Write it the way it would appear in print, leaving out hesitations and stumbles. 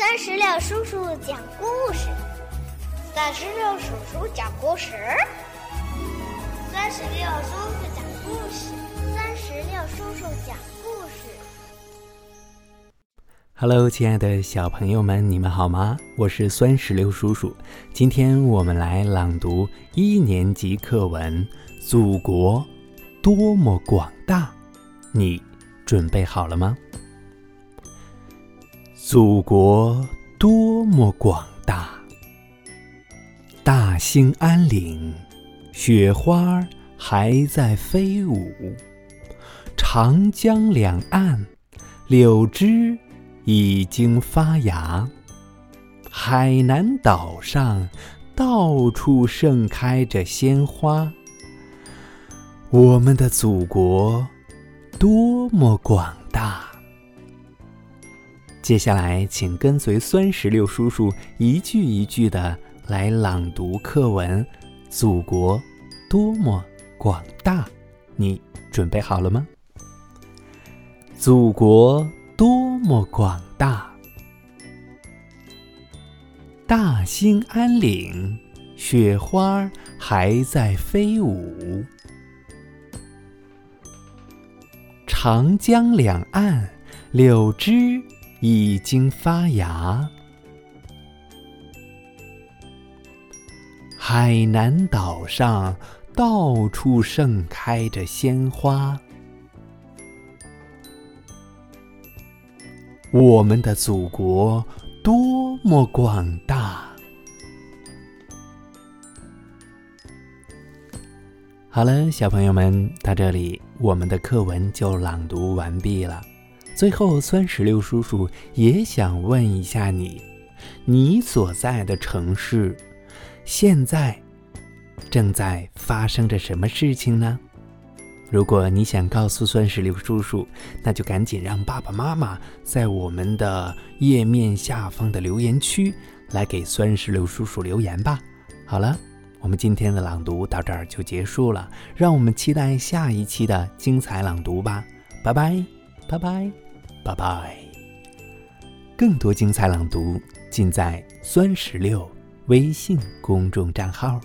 36叔叔讲故事，36叔叔讲故事，36叔叔讲故事，36叔叔讲故事。Hello， 亲爱的小朋友们，你们好吗？我是36叔叔。今天我们来朗读1年级课文《祖国多么广大》，你准备好了吗？祖国多么广大，大兴安岭，雪花还在飞舞，长江两岸，柳枝已经发芽，海南岛上到处盛开着鲜花。我们的祖国多么广大。接下来请跟随36叔叔一句一句的来朗读课文《祖国多么广大》，你准备好了吗？祖国多么广大，大兴安岭，雪花还在飞舞，长江两岸，柳枝已经发芽，海南岛上到处盛开着鲜花。我们的祖国多么广大！好了，小朋友们，到这里我们的课文就朗读完毕了。最后，36叔叔也想问一下你，你所在的城市现在正在发生着什么事情呢？如果你想告诉36叔叔，那就赶紧让爸爸妈妈在我们的页面下方的留言区来给36叔叔留言吧。好了，我们今天的朗读到这儿就结束了，让我们期待下一期的精彩朗读吧。拜拜，拜拜，拜拜！更多精彩朗读尽在酸石榴微信公众账号。